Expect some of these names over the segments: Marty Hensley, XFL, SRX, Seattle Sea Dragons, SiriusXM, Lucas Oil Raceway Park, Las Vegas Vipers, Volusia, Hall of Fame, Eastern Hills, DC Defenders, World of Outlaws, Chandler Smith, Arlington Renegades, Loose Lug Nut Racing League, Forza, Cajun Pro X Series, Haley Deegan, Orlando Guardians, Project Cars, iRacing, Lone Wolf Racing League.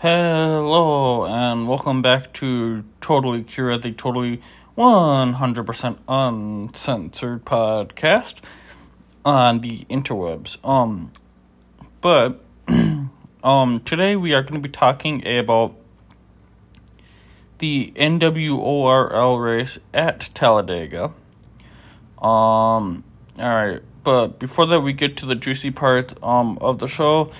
Hello, and welcome back to Totally Cura, the totally 100% uncensored podcast on the interwebs. Today we are going to be talking about the NWORL race at Talladega. Alright, but before that we get to the juicy part, of the show,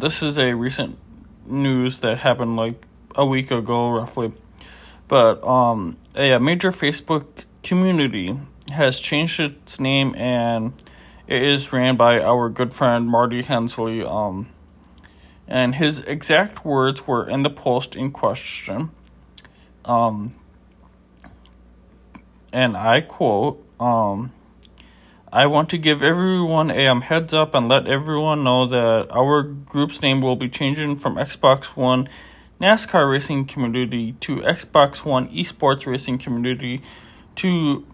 this is a recent news that happened like a week ago, roughly. But a major Facebook community has changed its name, and it is ran by our good friend Marty Hensley. And his exact words were in the post in question. And I quote, I want to give everyone a heads up and let everyone know that our group's name will be changing from Xbox One NASCAR Racing Community to Xbox One eSports Racing Community to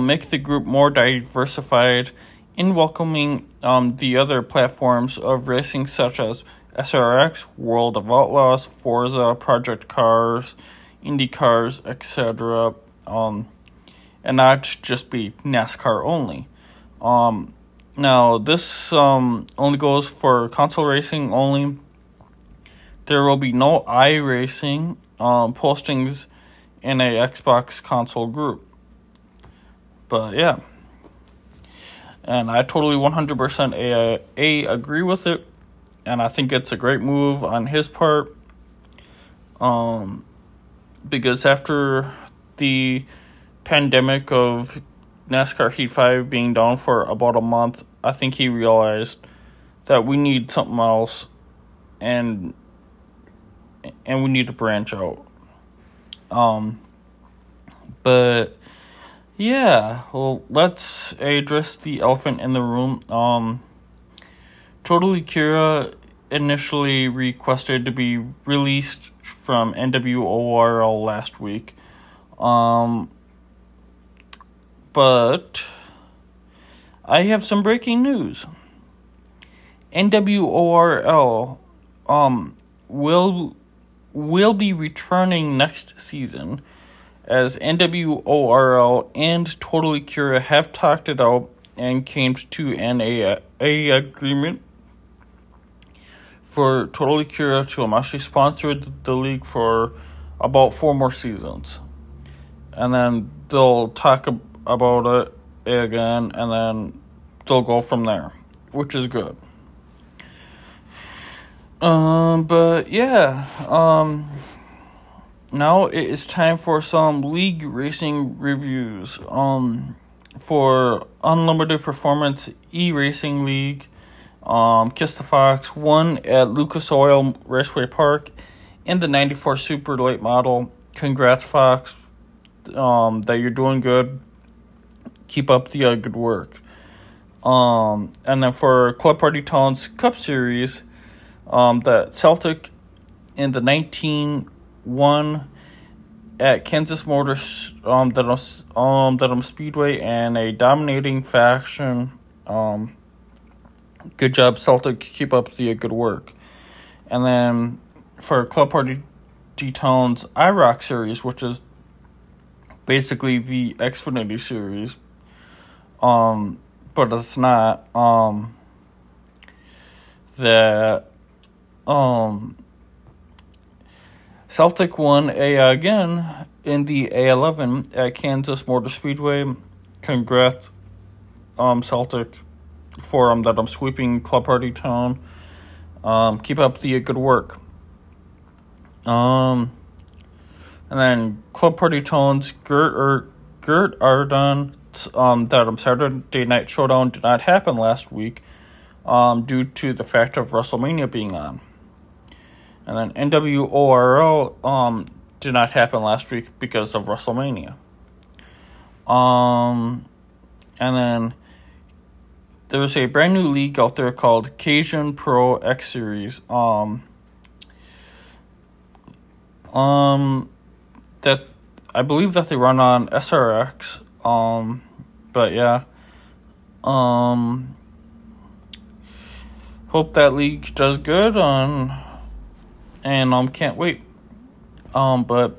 make the group more diversified in welcoming the other platforms of racing such as SRX, World of Outlaws, Forza, Project Cars, IndyCars, etc., and not just be NASCAR only. Now, this only goes for console racing only. There will be no iRacing postings in a Xbox console group. But, yeah. And I totally 100% agree with it. And I think it's a great move on his part. Because after the pandemic of NASCAR Heat 5 being down for about a month, I think he realized that we need something else, and we need to branch out. But yeah, well, let's address the elephant in the room. Totally Cura initially requested to be released from NWORL last week. But I have some breaking news. NWORL will be returning next season, as NWORL and Totally Cura have talked it out and came to an agreement for Totally Cura to actually sponsor the league for about 4 more seasons. And then they'll talk about it again, and then they'll go from there, which is good. But yeah, now it is time for some league racing reviews. For Unlimited Performance E-Racing League, Kiss the Fox won at Lucas Oil Raceway Park in the 94 Super Late Model. Congrats, Fox, that you're doing good. Keep up the good work. And then for Club Party Town's Cup Series, the Celtic in the 19 won at Kansas Motor Dedham Speedway, and a dominating faction. Good job, Celtic. Keep up the good work. And then for Club Party Town's iRock Series, which is basically the Xfinity Series, but it's not, that, Celtic won again in the A11 at Kansas Motor Speedway. Congrats, Celtic, for that I'm sweeping Club Party Town. Keep up the good work. And then Club Party Town's Gert Ardon's that Saturday Night Showdown did not happen last week, due to the fact of WrestleMania being on. And then NWORL did not happen last week because of WrestleMania. And then there was a brand new league out there called Cajun Pro X Series. That I believe that they run on SRX. But yeah. Hope that league does good, and can't wait. But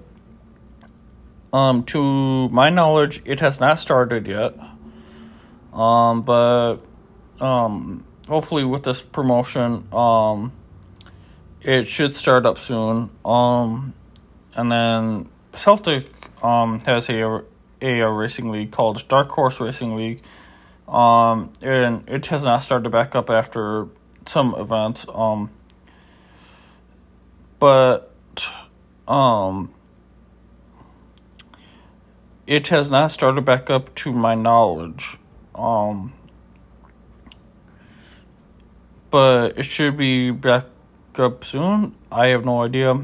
to my knowledge, it has not started yet. But hopefully with this promotion, it should start up soon. And then Celtic has a racing league called Dark Horse Racing League. And it has not started back up after some events. But it has not started back up to my knowledge. But it should be back up soon. I have no idea.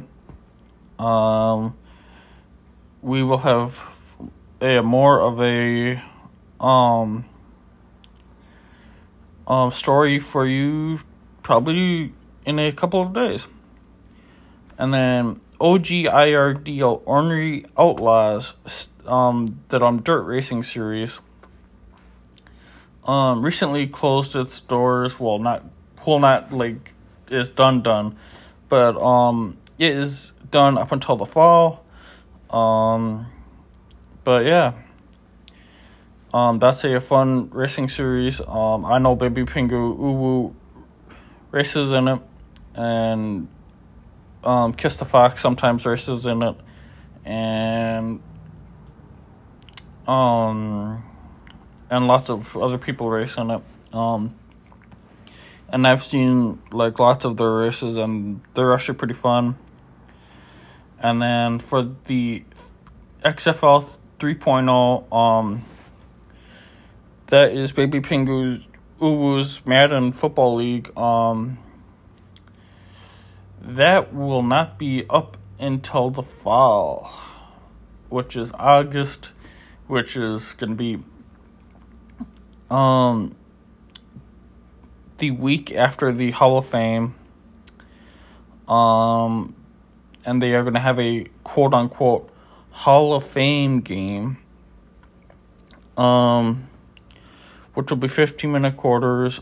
We will have a more of a story for you probably in a couple of days. And then OGIRDL, Ornery Outlaws, that dirt racing series, recently closed its doors. Well, not like it's done, but it is done up until the fall. But yeah, that's a fun racing series. I know Baby Pingu Uwu races in it, and Kiss the Fox sometimes races in it, and lots of other people race in it. And I've seen like lots of their races, and they're actually pretty fun. And then for the XFL 3.0, that is Baby Pingu's Uwu's Madden Football League. That will not be up until the fall, which is August, which is going to be the week after the Hall of Fame. And they are going to have a quote-unquote Hall of Fame game, which will be 15-minute quarters,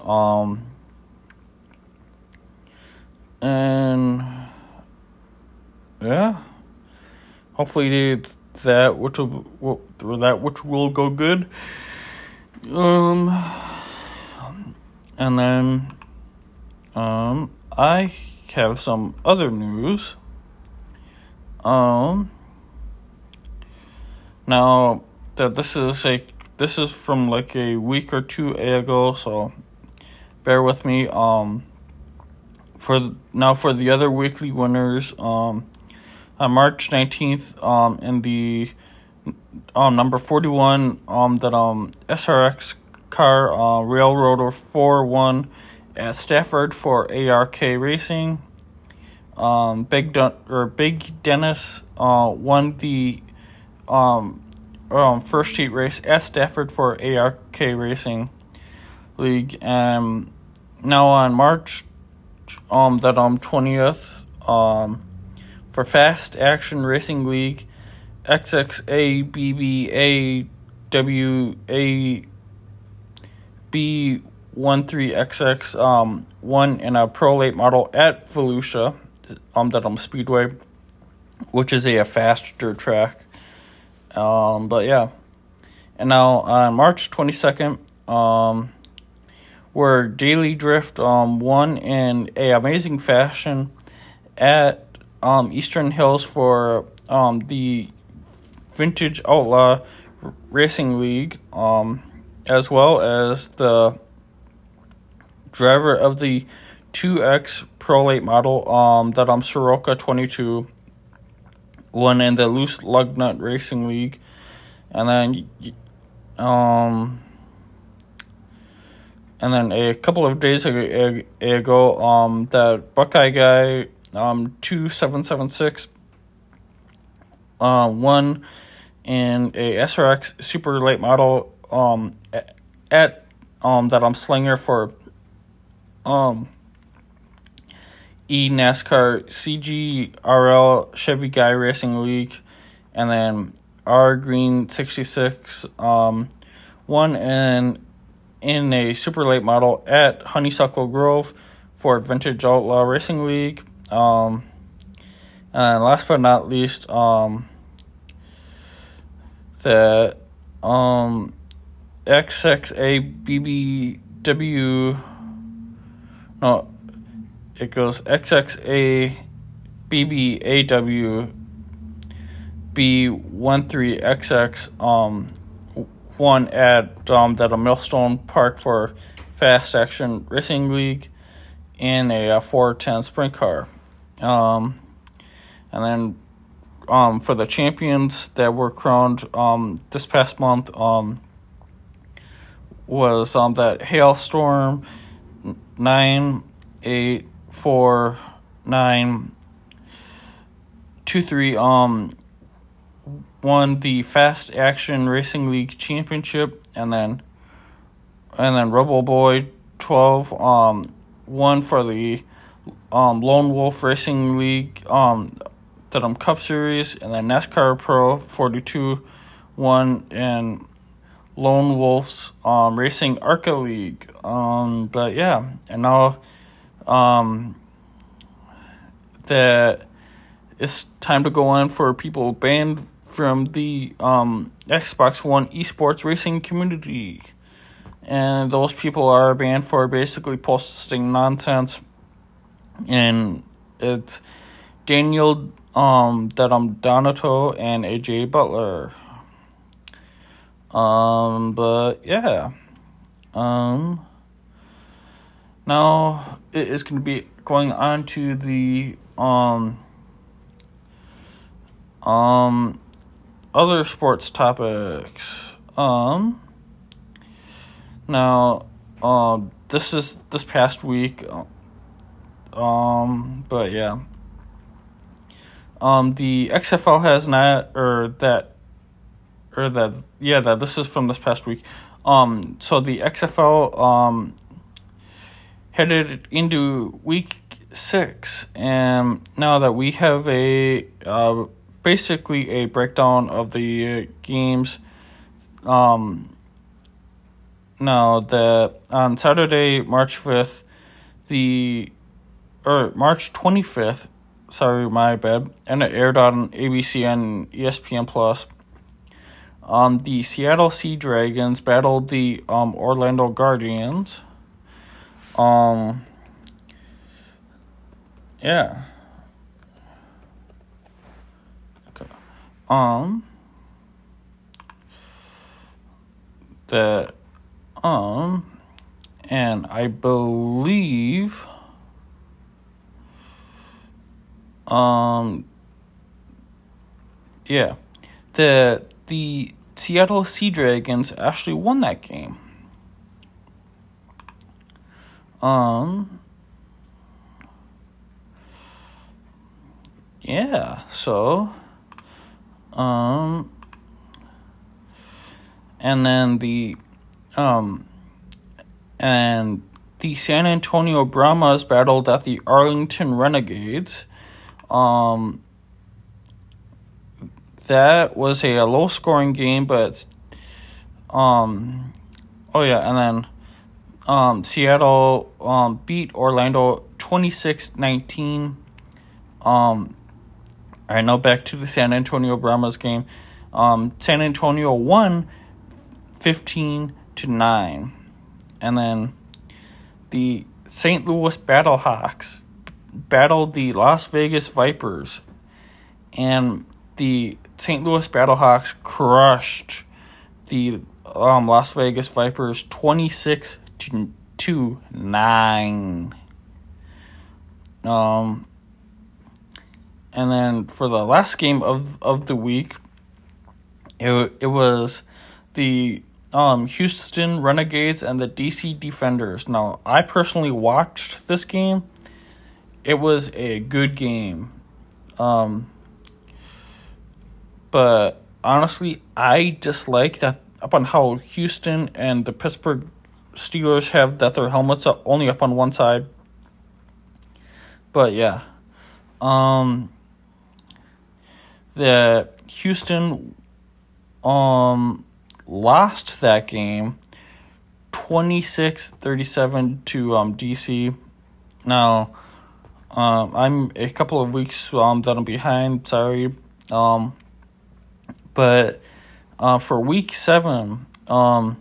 and yeah, hopefully that which will go good, and then, I have some other news. Now that this is from like a week or two ago, so bear with me. For the other weekly winners, on March 19th, in the number 41, that SRX car railroader 4-1 at Stafford for ARK Racing. Big Dennis won the first heat race at Stafford for ARK Racing League. Now on March 20th, for Fast Action Racing League, XXABBAWAB13XX won in a pro late model at Volusia, Dedham Speedway, which is a faster track. But yeah, and now on March 22nd, where Daily Drift won in a amazing fashion at Eastern Hills for the Vintage Outlaw Racing League, as well as the driver of the 2X Prolate model, that Soroka 22 won in the Loose Lug Nut Racing League. And then a couple of days ago, that Buckeye guy, 2776, won in a SRX super late model, at that Slinger for NASCAR CGRL Chevy Guy Racing League. And then R Green 66 won in a super late model at Honeysuckle Grove for Vintage Outlaw Racing League. And last but not least, the XXABBAWB13XX 1 at the Millstone Park for Fast Action Racing League in a 410 sprint car. And then for the champions that were crowned this past month was that Hailstorm 984 923 won the Fast Action Racing League championship, and then Rebel Boy 12 won for the Lone Wolf Racing League Dedham Cup Series, and then NASCAR Pro 42 won in Lone Wolf's Racing ARCA League. But yeah, and now that it's time to go on for people banned from the Xbox One eSports Racing Community. And those people are banned for basically posting nonsense. And it's Daniel Donato and AJ Butler. But yeah. Now it is going to be going on to the other sports topics. Now this is this past week. But yeah. The XFL has not, this is from this past week. So the XFL, headed into week 6, and now that we have a, basically a breakdown of the games, now that on Saturday, March 25th, sorry, my bad, and it aired on ABC and ESPN+. The Seattle Sea Dragons battled the Orlando Guardians. Yeah. Okay. And I believe yeah, the Seattle Sea Dragons actually won that game. Yeah, so, and the San Antonio Brahmas battled at the Arlington Renegades. That was a low-scoring game, but, Seattle, beat Orlando 26-19, alright, now back to the San Antonio Brahmas game. San Antonio won 15-9, and then the St. Louis Battlehawks battled the Las Vegas Vipers, and the St. Louis Battlehawks crushed the Las Vegas Vipers 26-9. And then for the last game of the week, it was the Houston Renegades and the DC Defenders. Now, I personally watched this game. It was a good game. But honestly, I dislike that upon how Houston and the Pittsburgh Steelers have that their helmets are only up on one side. But yeah. The Houston lost that game 26-37 to DC. Now, I'm a couple of weeks that I'm behind, sorry. But for week 7 of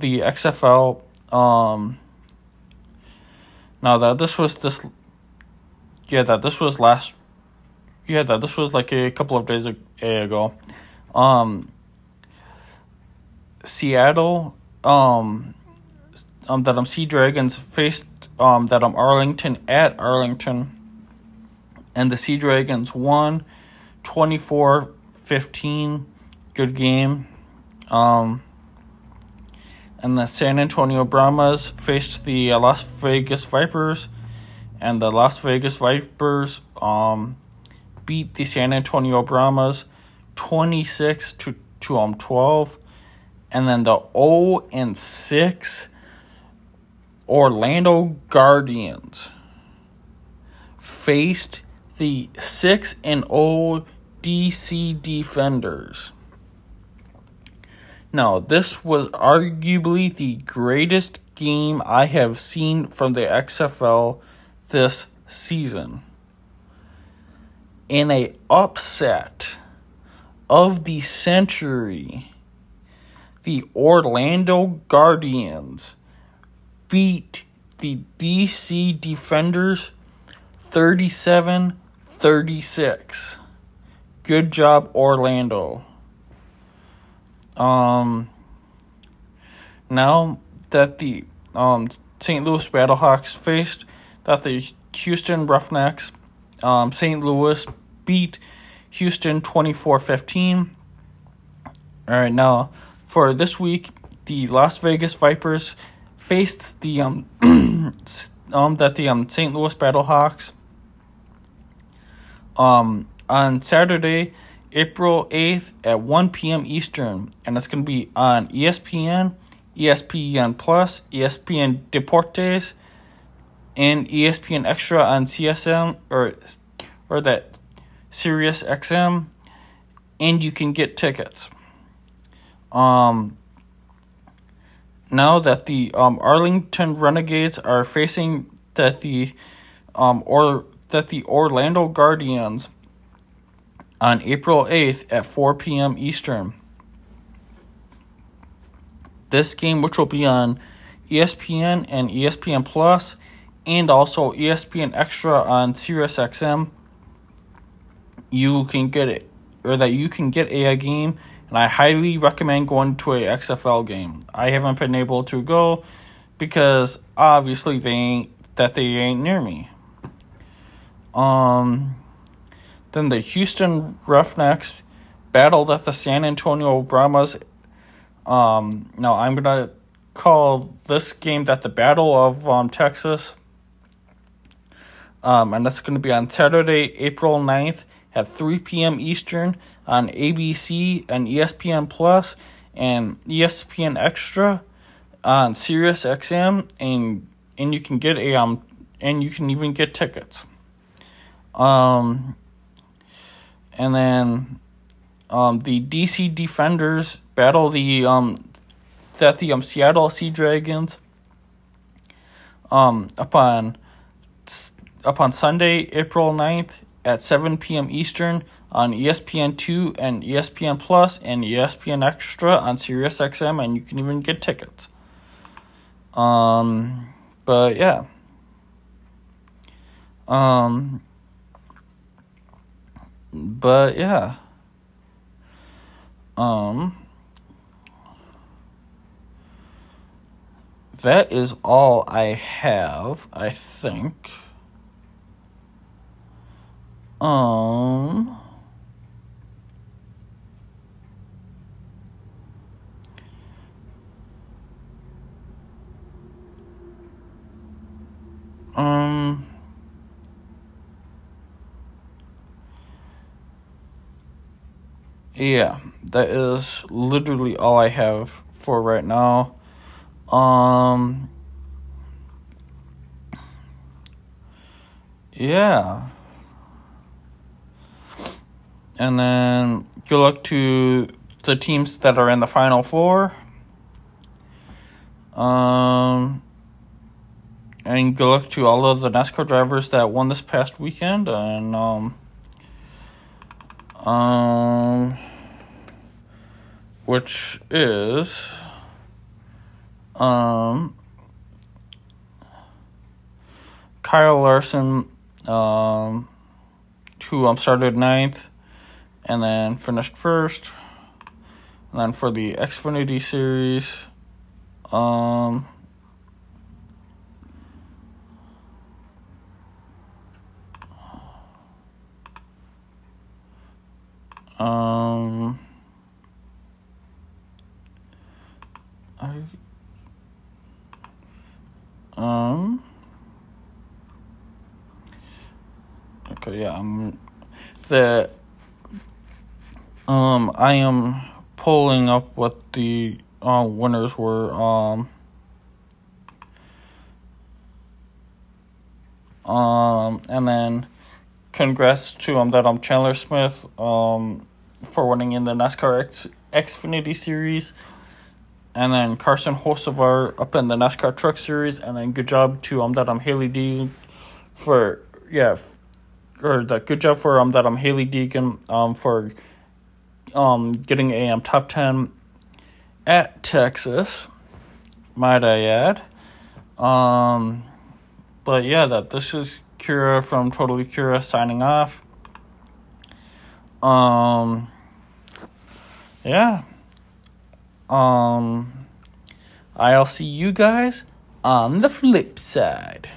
the XFL, now that this was this, yeah, that this was last, yeah, that this was like a couple of days ago, Seattle, that I'm Sea Dragons faced, that I'm Arlington at Arlington, and the Sea Dragons won 24-15, good game. And the San Antonio Brahmas faced the Las Vegas Vipers, and the Las Vegas Vipers beat the San Antonio Brahmas 26 to 12, and then the 0-6 Orlando Guardians faced the 6-0 DC Defenders. Now, this was arguably the greatest game I have seen from the XFL this season. In a upset of the century, the Orlando Guardians beat the DC Defenders 37-36. Good job, Orlando. Now that the St. Louis Battlehawks faced that the Houston Roughnecks, St. Louis beat Houston 24-15. All right, now for this week, the Las Vegas Vipers faced the St. Louis Battlehawks. On Saturday, April 8th at 1 p.m. Eastern, and it's going to be on ESPN, ESPN Plus, ESPN Deportes, and ESPN Extra on CSM or that Sirius XM, and you can get tickets. Now that the Arlington Renegades are facing the Orlando Guardians on April 8th at 4 p.m. Eastern. This game, which will be on ESPN and ESPN Plus, and also ESPN Extra on Sirius XM, you can get a game, and I highly recommend going to a XFL game. I haven't been able to go because obviously they ain't near me. Then the Houston Roughnecks battled at the San Antonio Brahmas. Now I'm going to call this game that the Battle of Texas. And that's going to be on Saturday, April 9th at 3 p.m. Eastern on ABC and ESPN Plus and ESPN Extra on Sirius XM, and you can get and you can even get tickets. And then the DC Defenders battle the Seattle Sea Dragons upon Sunday, April 9th at 7 p.m. Eastern on ESPN2 and ESPN Plus and ESPN Extra on SiriusXM, and you can even get tickets. But yeah. But yeah, that is all I have, I think. Yeah, that is literally all I have for right now. Yeah. And then good luck to the teams that are in the Final Four. and good luck to all of the NASCAR drivers that won this past weekend. And which is Kyle Larson, who started ninth and then finished first. And then for the Xfinity Series, I am pulling up what the winners were. And then congrats to Chandler Smith for winning in the NASCAR Xfinity Series, and then Carson Hocevar up in the NASCAR Truck Series, and then good job to Haley Deegan for Haley Deegan getting a top 10 at Texas, might I add. But yeah, this is Cura from Totally Cura signing off. I'll see you guys on the flip side.